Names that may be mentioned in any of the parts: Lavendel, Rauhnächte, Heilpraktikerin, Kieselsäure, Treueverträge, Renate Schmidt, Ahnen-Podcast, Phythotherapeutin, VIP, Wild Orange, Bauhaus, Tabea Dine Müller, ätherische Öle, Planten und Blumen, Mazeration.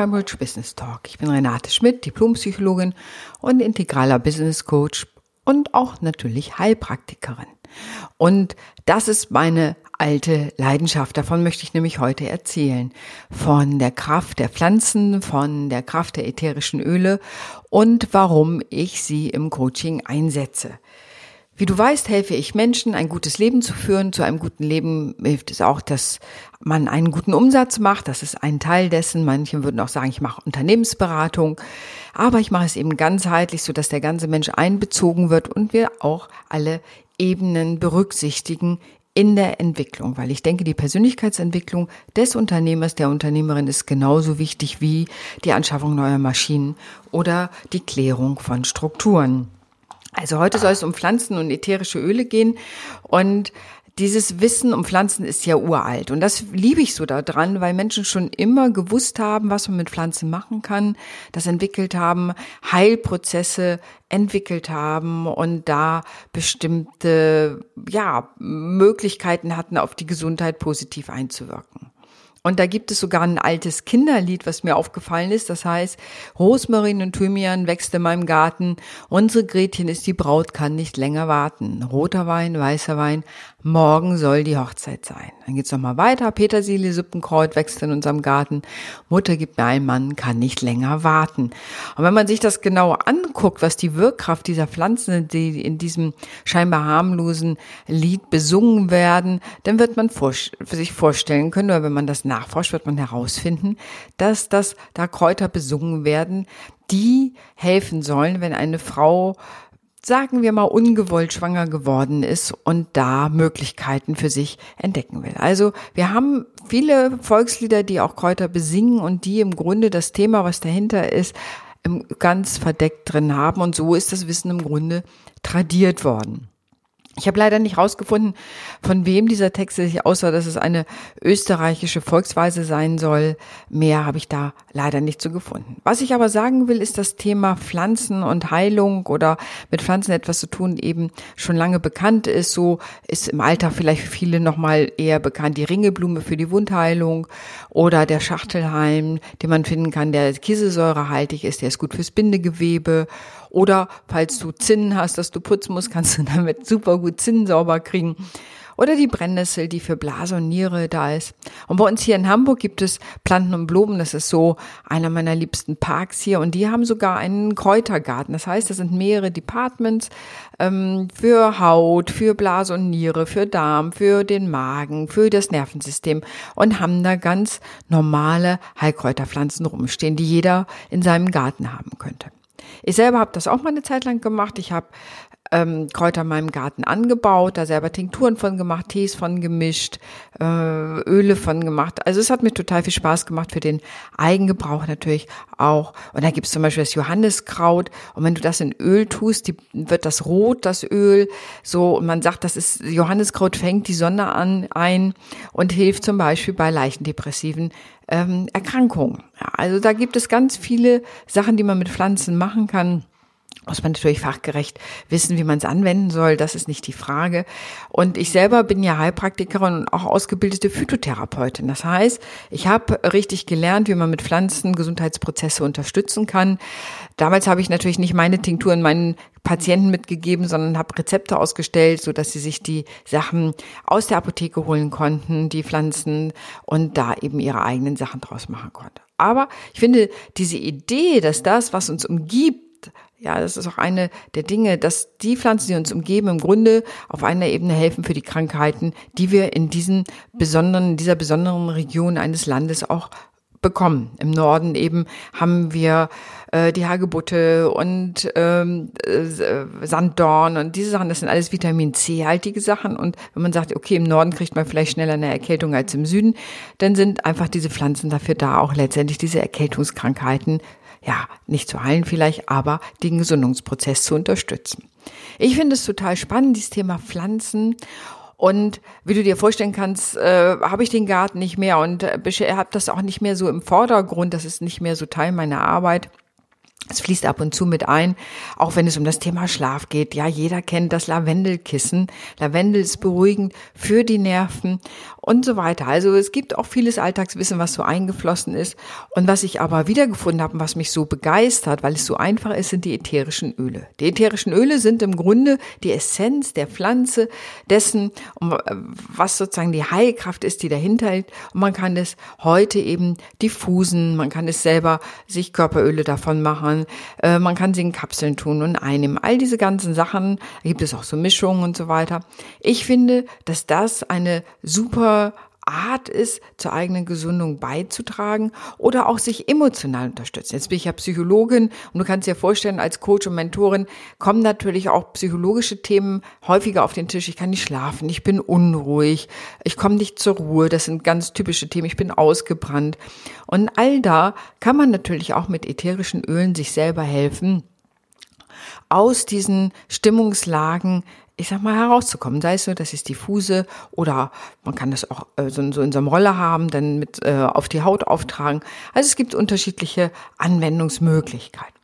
beim Rich Business Talk. Ich bin Renate Schmidt, Diplompsychologin und integraler Business Coach und auch natürlich Heilpraktikerin. Und das ist meine alte Leidenschaft. Davon möchte ich nämlich heute erzählen. Von der Kraft der Pflanzen, von der Kraft der ätherischen Öle und warum ich sie im Coaching einsetze. Wie du weißt, helfe ich Menschen, ein gutes Leben zu führen. Zu einem guten Leben hilft es auch, dass man einen guten Umsatz macht. Das ist ein Teil dessen. Manche würden auch sagen, ich mache Unternehmensberatung. Aber ich mache es eben ganzheitlich, sodass der ganze Mensch einbezogen wird und wir auch alle Ebenen berücksichtigen in der Entwicklung. Weil ich denke, die Persönlichkeitsentwicklung des Unternehmers, der Unternehmerin ist genauso wichtig wie die Anschaffung neuer Maschinen oder die Klärung von Strukturen. Also heute soll es um Pflanzen und ätherische Öle gehen und dieses Wissen um Pflanzen ist ja uralt und das liebe ich so daran, weil Menschen schon immer gewusst haben, was man mit Pflanzen machen kann, das entwickelt haben, Heilprozesse entwickelt haben und da bestimmte Möglichkeiten hatten, auf die Gesundheit positiv einzuwirken. Und da gibt es sogar ein altes Kinderlied, was mir aufgefallen ist. Das heißt, Rosmarin und Thymian wächst in meinem Garten. Unsere Gretchen ist die Braut, kann nicht länger warten. Roter Wein, weißer Wein, morgen soll die Hochzeit sein. Dann geht's nochmal weiter. Petersilie, Suppenkreuz wächst in unserem Garten. Mutter gibt mir einen Mann, kann nicht länger warten. Und wenn man sich das genau anguckt, was die Wirkkraft dieser Pflanzen, die in diesem scheinbar harmlosen Lied besungen werden, dann wird man sich vorstellen können, oder wenn man das nachforscht, wird man herausfinden, dass da Kräuter besungen werden, die helfen sollen, wenn eine Frau, sagen wir mal, ungewollt schwanger geworden ist und da Möglichkeiten für sich entdecken will. Also wir haben viele Volkslieder, die auch Kräuter besingen und die im Grunde das Thema, was dahinter ist, ganz verdeckt drin haben. Und so ist das Wissen im Grunde tradiert worden. Ich habe leider nicht rausgefunden, von wem dieser Text ist, außer dass es eine österreichische Volksweise sein soll. Mehr habe ich da leider nicht so gefunden. Was ich aber sagen will, ist das Thema Pflanzen und Heilung oder mit Pflanzen etwas zu tun, eben schon lange bekannt ist. So ist im Alltag vielleicht für viele nochmal eher bekannt die Ringelblume für die Wundheilung oder der Schachtelhalm, den man finden kann, der kieselsäurehaltig ist, der ist gut fürs Bindegewebe. Oder falls du Zinnen hast, dass du putzen musst, kannst du damit super gut Zinnen sauber kriegen. Oder die Brennnessel, die für Blase und Niere da ist. Und bei uns hier in Hamburg gibt es Planten und Blumen. Das ist so einer meiner liebsten Parks hier. Und die haben sogar einen Kräutergarten. Das heißt, das sind mehrere Departments für Haut, für Blase und Niere, für Darm, für den Magen, für das Nervensystem. Und haben da ganz normale Heilkräuterpflanzen rumstehen, die jeder in seinem Garten haben könnte. Ich selber habe das auch mal eine Zeit lang gemacht. Ich habe Kräuter in meinem Garten angebaut, da selber Tinkturen von gemacht, Tees von gemischt, Öle von gemacht. Also es hat mir total viel Spaß gemacht, für den Eigengebrauch natürlich auch. Und da gibt es zum Beispiel das Johanniskraut und wenn du das in Öl tust, wird das rot, das Öl. So, und man sagt, das ist Johanniskraut fängt die Sonne ein und hilft zum Beispiel bei leichten depressiven Erkrankungen. Ja, also da gibt es ganz viele Sachen, die man mit Pflanzen machen kann. Muss man natürlich fachgerecht wissen, wie man es anwenden soll, das ist nicht die Frage. Und ich selber bin ja Heilpraktikerin und auch ausgebildete Phythotherapeutin. Das heißt, ich habe richtig gelernt, wie man mit Pflanzen Gesundheitsprozesse unterstützen kann. Damals habe ich natürlich nicht meine Tinkturen meinen Patienten mitgegeben, sondern habe Rezepte ausgestellt, so dass sie sich die Sachen aus der Apotheke holen konnten, die Pflanzen und da eben ihre eigenen Sachen draus machen konnte. Aber ich finde diese Idee, dass das, was uns umgibt, ja, das ist auch eine der Dinge, dass die Pflanzen, die uns umgeben, im Grunde auf einer Ebene helfen für die Krankheiten, die wir in dieser besonderen Region eines Landes auch bekommen. Im Norden eben haben wir die Hagebutte und Sanddorn und diese Sachen, das sind alles Vitamin C-haltige Sachen. Und wenn man sagt, okay, im Norden kriegt man vielleicht schneller eine Erkältung als im Süden, dann sind einfach diese Pflanzen dafür da, auch letztendlich diese Erkältungskrankheiten nicht zu heilen vielleicht, aber den Gesundungsprozess zu unterstützen. Ich finde es total spannend, dieses Thema Pflanzen. Und wie du dir vorstellen kannst, habe ich den Garten nicht mehr und habe das auch nicht mehr so im Vordergrund. Das ist nicht mehr so Teil meiner Arbeit. Es fließt ab und zu mit ein, auch wenn es um das Thema Schlaf geht. Ja, jeder kennt das Lavendelkissen. Lavendel ist beruhigend für die Nerven und so weiter. Also es gibt auch vieles Alltagswissen, was so eingeflossen ist. Und was ich aber wiedergefunden habe und was mich so begeistert, weil es so einfach ist, sind die ätherischen Öle. Die ätherischen Öle sind im Grunde die Essenz der Pflanze, dessen, was sozusagen die Heilkraft ist, die dahinter liegt. Und man kann es heute eben diffusen, man kann es selber sich Körperöle davon machen. Man kann sie in Kapseln tun und einnehmen. All diese ganzen Sachen, da gibt es auch so Mischungen und so weiter. Ich finde, dass das eine super Art ist, zur eigenen Gesundung beizutragen oder auch sich emotional unterstützen. Jetzt bin ich ja Psychologin und du kannst dir vorstellen, als Coach und Mentorin kommen natürlich auch psychologische Themen häufiger auf den Tisch. Ich kann nicht schlafen, ich bin unruhig, ich komme nicht zur Ruhe. Das sind ganz typische Themen. Ich bin ausgebrannt. Und all da kann man natürlich auch mit ätherischen Ölen sich selber helfen, aus diesen Stimmungslagen, ich sag mal, herauszukommen. Sei es so, das ist diffuse oder man kann das auch so in so einem Roller haben, dann mit auf die Haut auftragen. Also es gibt unterschiedliche Anwendungsmöglichkeiten.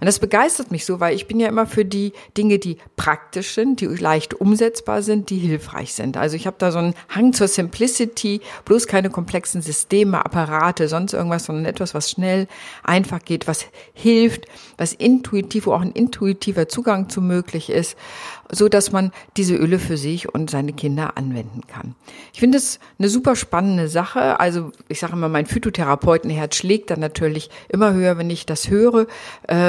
Und das begeistert mich so, weil ich bin ja immer für die Dinge, die praktisch sind, die leicht umsetzbar sind, die hilfreich sind. Also ich habe da so einen Hang zur Simplicity, bloß keine komplexen Systeme, Apparate, sonst irgendwas, sondern etwas, was schnell, einfach geht, was hilft, was intuitiv, wo auch ein intuitiver Zugang zu möglich ist, so dass man diese Öle für sich und seine Kinder anwenden kann. Ich finde es eine super spannende Sache. Also ich sage immer, mein Phythotherapeutenherz schlägt dann natürlich immer höher, wenn ich das höre,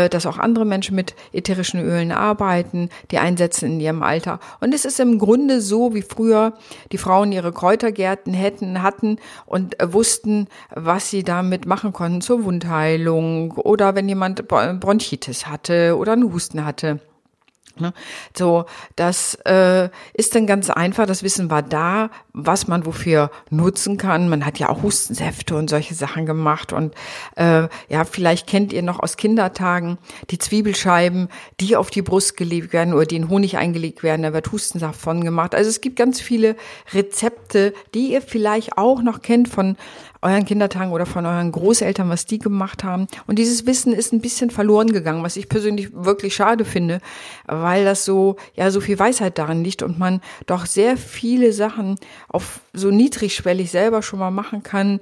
dass auch andere Menschen mit ätherischen Ölen arbeiten, die einsetzen in ihrem Alter. Und es ist im Grunde so, wie früher die Frauen ihre Kräutergärten hatten und wussten, was sie damit machen konnten zur Wundheilung oder wenn jemand Bronchitis hatte oder einen Husten hatte. So, das ist dann ganz einfach. Das Wissen war da, was man wofür nutzen kann. Man hat ja auch Hustensäfte und solche Sachen gemacht. Und ja, vielleicht kennt ihr noch aus Kindertagen die Zwiebelscheiben, die auf die Brust gelegt werden oder die in Honig eingelegt werden. Da wird Hustensaft von gemacht. Also es gibt ganz viele Rezepte, die ihr vielleicht auch noch kennt von euren Kindertagen oder von euren Großeltern, was die gemacht haben. Und dieses Wissen ist ein bisschen verloren gegangen, was ich persönlich wirklich schade finde, weil das so, ja, so viel Weisheit darin liegt und man doch sehr viele Sachen auf so niedrigschwellig selber schon mal machen kann,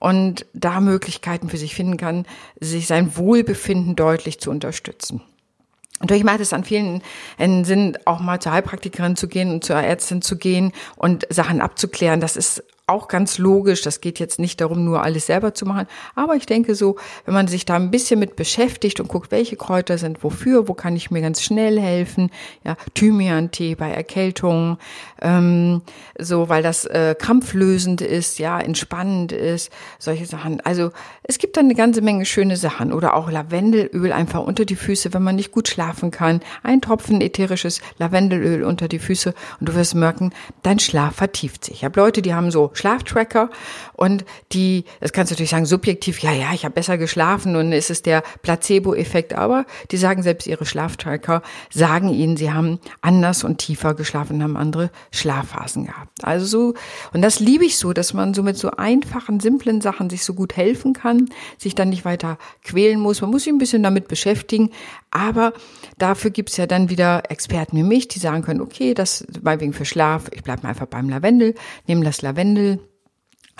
und da Möglichkeiten für sich finden kann, sich sein Wohlbefinden deutlich zu unterstützen. Natürlich macht es an vielen Sinn, auch mal zur Heilpraktikerin zu gehen und zur Ärztin zu gehen und Sachen abzuklären. Das ist auch ganz logisch. Das geht jetzt nicht darum, nur alles selber zu machen. Aber ich denke so, wenn man sich da ein bisschen mit beschäftigt und guckt, welche Kräuter sind wofür, wo kann ich mir ganz schnell helfen. Ja, Thymian-Tee bei Erkältungen, so, weil das krampflösend ist, ja, entspannend ist, solche Sachen. Also es gibt da eine ganze Menge schöne Sachen. Oder auch Lavendelöl einfach unter die Füße, wenn man nicht gut schlafen kann. Ein Tropfen ätherisches Lavendelöl unter die Füße und du wirst merken, dein Schlaf vertieft sich. Ich habe Leute, die haben so Schlaftracker und die, das kannst du natürlich sagen, subjektiv, ja, ich habe besser geschlafen und es ist der Placebo-Effekt, aber die sagen selbst, ihre Schlaftracker sagen ihnen, sie haben anders und tiefer geschlafen und haben andere Schlafphasen gehabt. Also so, und das liebe ich so, dass man so mit so einfachen, simplen Sachen sich so gut helfen kann, sich dann nicht weiter quälen muss. Man muss sich ein bisschen damit beschäftigen, aber dafür gibt es ja dann wieder Experten wie mich, die sagen können, okay, das meinetwegen für Schlaf, ich bleibe einfach beim Lavendel, nehme das Lavendel,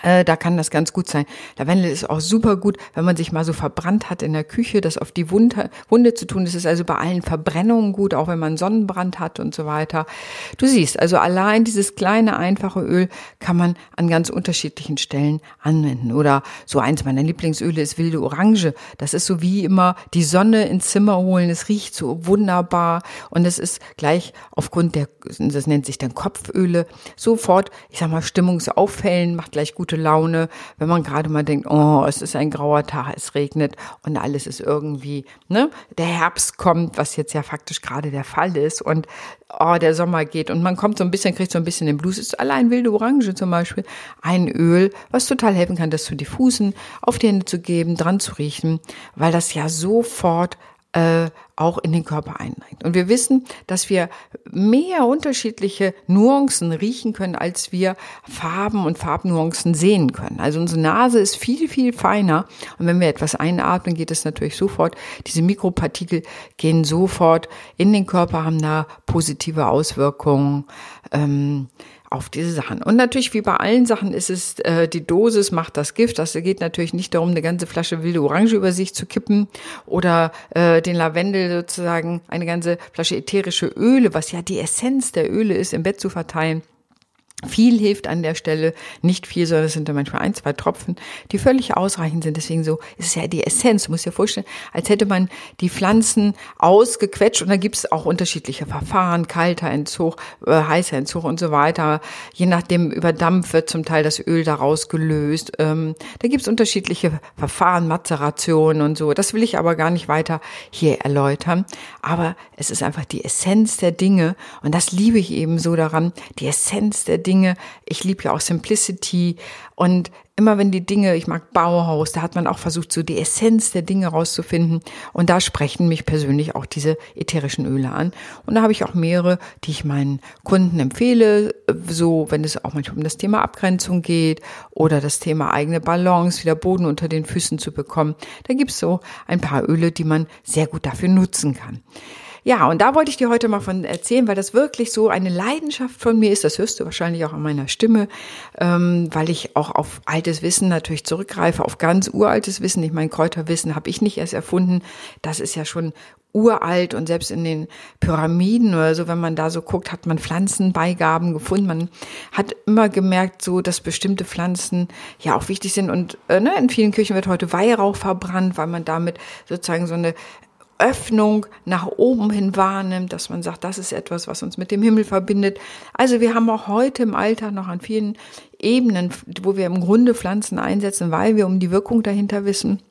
da kann das ganz gut sein. Lavendel ist auch super gut, wenn man sich mal so verbrannt hat in der Küche, das auf die Wunde zu tun. Das ist also bei allen Verbrennungen gut, auch wenn man Sonnenbrand hat und so weiter. Du siehst, also allein dieses kleine, einfache Öl kann man an ganz unterschiedlichen Stellen anwenden. Oder so eins meiner Lieblingsöle ist wilde Orange. Das ist so wie immer die Sonne ins Zimmer holen. Es riecht so wunderbar und es ist gleich aufgrund der, das nennt sich dann Kopföle, sofort, ich sag mal, Stimmungsauffällen, macht gleich gute Laune, wenn man gerade mal denkt, oh, es ist ein grauer Tag, es regnet und alles ist irgendwie, ne, der Herbst kommt, was jetzt ja faktisch gerade der Fall ist und oh, der Sommer geht und man kommt so ein bisschen, kriegt so ein bisschen den Blues, ist allein wilde Orange zum Beispiel, ein Öl, was total helfen kann, das zu diffusen, auf die Hände zu geben, dran zu riechen, weil das ja sofort auch in den Körper einbringt. Und wir wissen, dass wir mehr unterschiedliche Nuancen riechen können, als wir Farben und Farbnuancen sehen können. Also unsere Nase ist viel, viel feiner. Und wenn wir etwas einatmen, geht es natürlich sofort. Diese Mikropartikel gehen sofort in den Körper, haben da positive Auswirkungen auf diese Sachen. Und natürlich, wie bei allen Sachen, ist es die Dosis macht das Gift. Das geht natürlich nicht darum, eine ganze Flasche wilde Orange über sich zu kippen oder den Lavendel sozusagen, eine ganze Flasche ätherische Öle, was ja die Essenz der Öle ist, im Bett zu verteilen. Viel hilft an der Stelle, nicht viel, sondern es sind da manchmal 1, 2 Tropfen, die völlig ausreichend sind. Deswegen so, es ist ja die Essenz. Du musst dir vorstellen, als hätte man die Pflanzen ausgequetscht, und da gibt es auch unterschiedliche Verfahren, kalter Entzug, heißer Entzug und so weiter. Je nachdem, über Dampf wird zum Teil das Öl daraus gelöst. Da gibt es unterschiedliche Verfahren, Mazerationen und so. Das will ich aber gar nicht weiter hier erläutern. Aber es ist einfach die Essenz der Dinge, und das liebe ich eben so daran, die Essenz der Dinge. Ich liebe ja auch Simplicity, und immer wenn die Dinge, ich mag Bauhaus, da hat man auch versucht, so die Essenz der Dinge rauszufinden, und da sprechen mich persönlich auch diese ätherischen Öle an, und da habe ich auch mehrere, die ich meinen Kunden empfehle, so wenn es auch manchmal um das Thema Abgrenzung geht oder das Thema eigene Balance, wieder Boden unter den Füßen zu bekommen. Da gibt es so ein paar Öle, die man sehr gut dafür nutzen kann. Ja, und da wollte ich dir heute mal von erzählen, weil das wirklich so eine Leidenschaft von mir ist. Das hörst du wahrscheinlich auch an meiner Stimme, weil ich auch auf altes Wissen natürlich zurückgreife, auf ganz uraltes Wissen. Ich meine, Kräuterwissen habe ich nicht erst erfunden. Das ist ja schon uralt, und selbst in den Pyramiden oder so, wenn man da so guckt, hat man Pflanzenbeigaben gefunden. Man hat immer gemerkt, so, dass bestimmte Pflanzen ja auch wichtig sind, und in vielen Kirchen wird heute Weihrauch verbrannt, weil man damit sozusagen so eine Öffnung nach oben hin wahrnimmt, dass man sagt, das ist etwas, was uns mit dem Himmel verbindet. Also wir haben auch heute im Alltag noch an vielen Ebenen, wo wir im Grunde Pflanzen einsetzen, weil wir um die Wirkung dahinter wissen.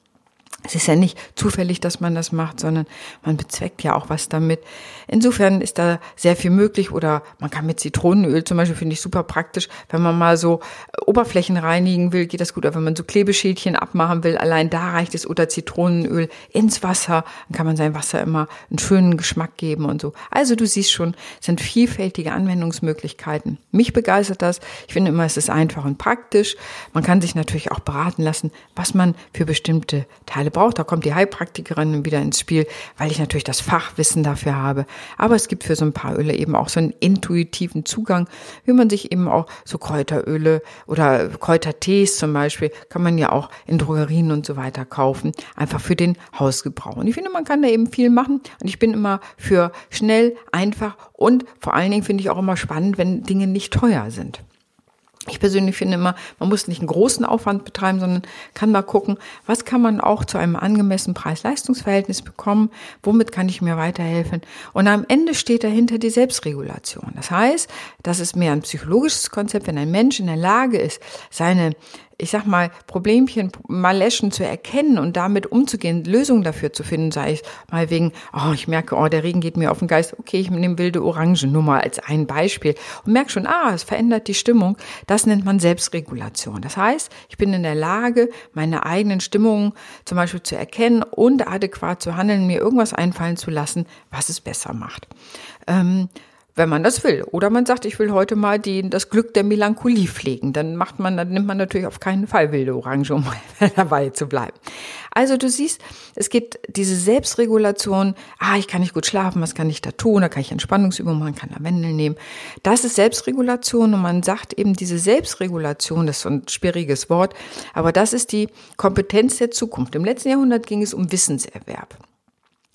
Es ist ja nicht zufällig, dass man das macht, sondern man bezweckt ja auch was damit. Insofern ist da sehr viel möglich, oder man kann mit Zitronenöl zum Beispiel, finde ich super praktisch, wenn man mal so Oberflächen reinigen will, geht das gut. Aber wenn man so Klebeschälchen abmachen will, allein da reicht es, oder Zitronenöl ins Wasser, dann kann man sein Wasser immer einen schönen Geschmack geben und so. Also du siehst schon, es sind vielfältige Anwendungsmöglichkeiten. Mich begeistert das. Ich finde immer, es ist einfach und praktisch. Man kann sich natürlich auch beraten lassen, was man für bestimmte Teile braucht. Da kommt die Heilpraktikerin wieder ins Spiel, weil ich natürlich das Fachwissen dafür habe. Aber es gibt für so ein paar Öle eben auch so einen intuitiven Zugang, wie man sich eben auch so Kräuteröle oder Kräutertees zum Beispiel, kann man ja auch in Drogerien und so weiter kaufen, einfach für den Hausgebrauch. Und ich finde, man kann da eben viel machen, und ich bin immer für schnell, einfach, und vor allen Dingen finde ich auch immer spannend, wenn Dinge nicht teuer sind. Ich persönlich finde immer, man muss nicht einen großen Aufwand betreiben, sondern kann mal gucken, was kann man auch zu einem angemessenen Preis-Leistungs-Verhältnis bekommen, womit kann ich mir weiterhelfen. Und am Ende steht dahinter die Selbstregulation. Das heißt, das ist mehr ein psychologisches Konzept, wenn ein Mensch in der Lage ist, seine, ich sag mal, Problemchen, Maleschen zu erkennen und damit umzugehen, Lösungen dafür zu finden, sei es mal wegen, ich merke, der Regen geht mir auf den Geist, okay, ich nehme wilde Orangen, nur mal als ein Beispiel, und merke schon, es verändert die Stimmung. Das nennt man Selbstregulation. Das heißt, ich bin in der Lage, meine eigenen Stimmungen zum Beispiel zu erkennen und adäquat zu handeln, mir irgendwas einfallen zu lassen, was es besser macht. Wenn man das will. Oder man sagt, ich will heute mal das Glück der Melancholie pflegen. Dann nimmt man natürlich auf keinen Fall wilde Orange, um dabei zu bleiben. Also du siehst, es geht diese Selbstregulation. Ich kann nicht gut schlafen, was kann ich da tun? Da kann ich Entspannungsübungen machen, kann Lavendel nehmen. Das ist Selbstregulation, und man sagt eben, diese Selbstregulation, das ist so ein schwieriges Wort, aber das ist die Kompetenz der Zukunft. Im letzten Jahrhundert ging es um Wissenserwerb.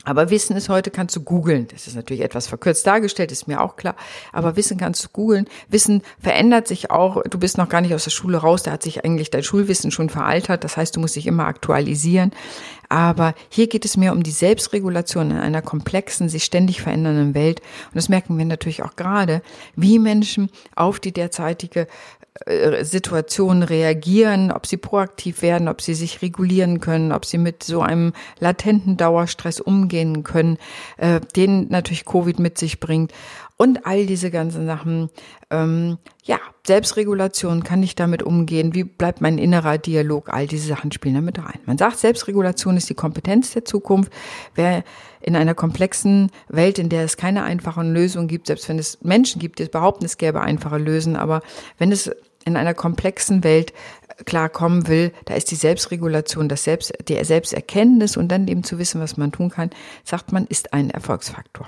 Aber Wissen ist heute, kannst du googeln. Das ist natürlich etwas verkürzt dargestellt, ist mir auch klar. Aber Wissen kannst du googeln. Wissen verändert sich auch. Du bist noch gar nicht aus der Schule raus. Da hat sich eigentlich dein Schulwissen schon veraltert. Das heißt, du musst dich immer aktualisieren. Aber hier geht es mehr um die Selbstregulation in einer komplexen, sich ständig verändernden Welt. Und das merken wir natürlich auch gerade, wie Menschen auf die derzeitige Situationen reagieren, ob sie proaktiv werden, ob sie sich regulieren können, ob sie mit so einem latenten Dauerstress umgehen können, den natürlich Covid mit sich bringt. und all diese ganzen Sachen. Ja, Selbstregulation, kann ich damit umgehen? Wie bleibt mein innerer Dialog? All diese Sachen spielen damit rein. Man sagt, Selbstregulation ist die Kompetenz der Zukunft. Wer in einer komplexen Welt, in der es keine einfachen Lösungen gibt, selbst wenn es Menschen gibt, die es behaupten, es gäbe einfache Lösungen, aber wenn es in einer komplexen Welt klarkommen will, da ist die Selbstregulation, die Selbsterkenntnis und dann eben zu wissen, was man tun kann, sagt man, ist ein Erfolgsfaktor.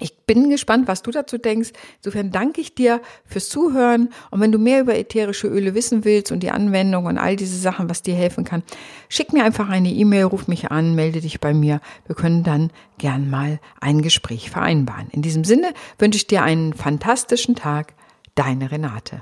Ich bin gespannt, was du dazu denkst. Insofern danke ich dir fürs Zuhören. Und wenn du mehr über ätherische Öle wissen willst und die Anwendung und all diese Sachen, was dir helfen kann, schick mir einfach eine E-Mail, ruf mich an, melde dich bei mir. Wir können dann gern mal ein Gespräch vereinbaren. In diesem Sinne wünsche ich dir einen fantastischen Tag. Deine Renate.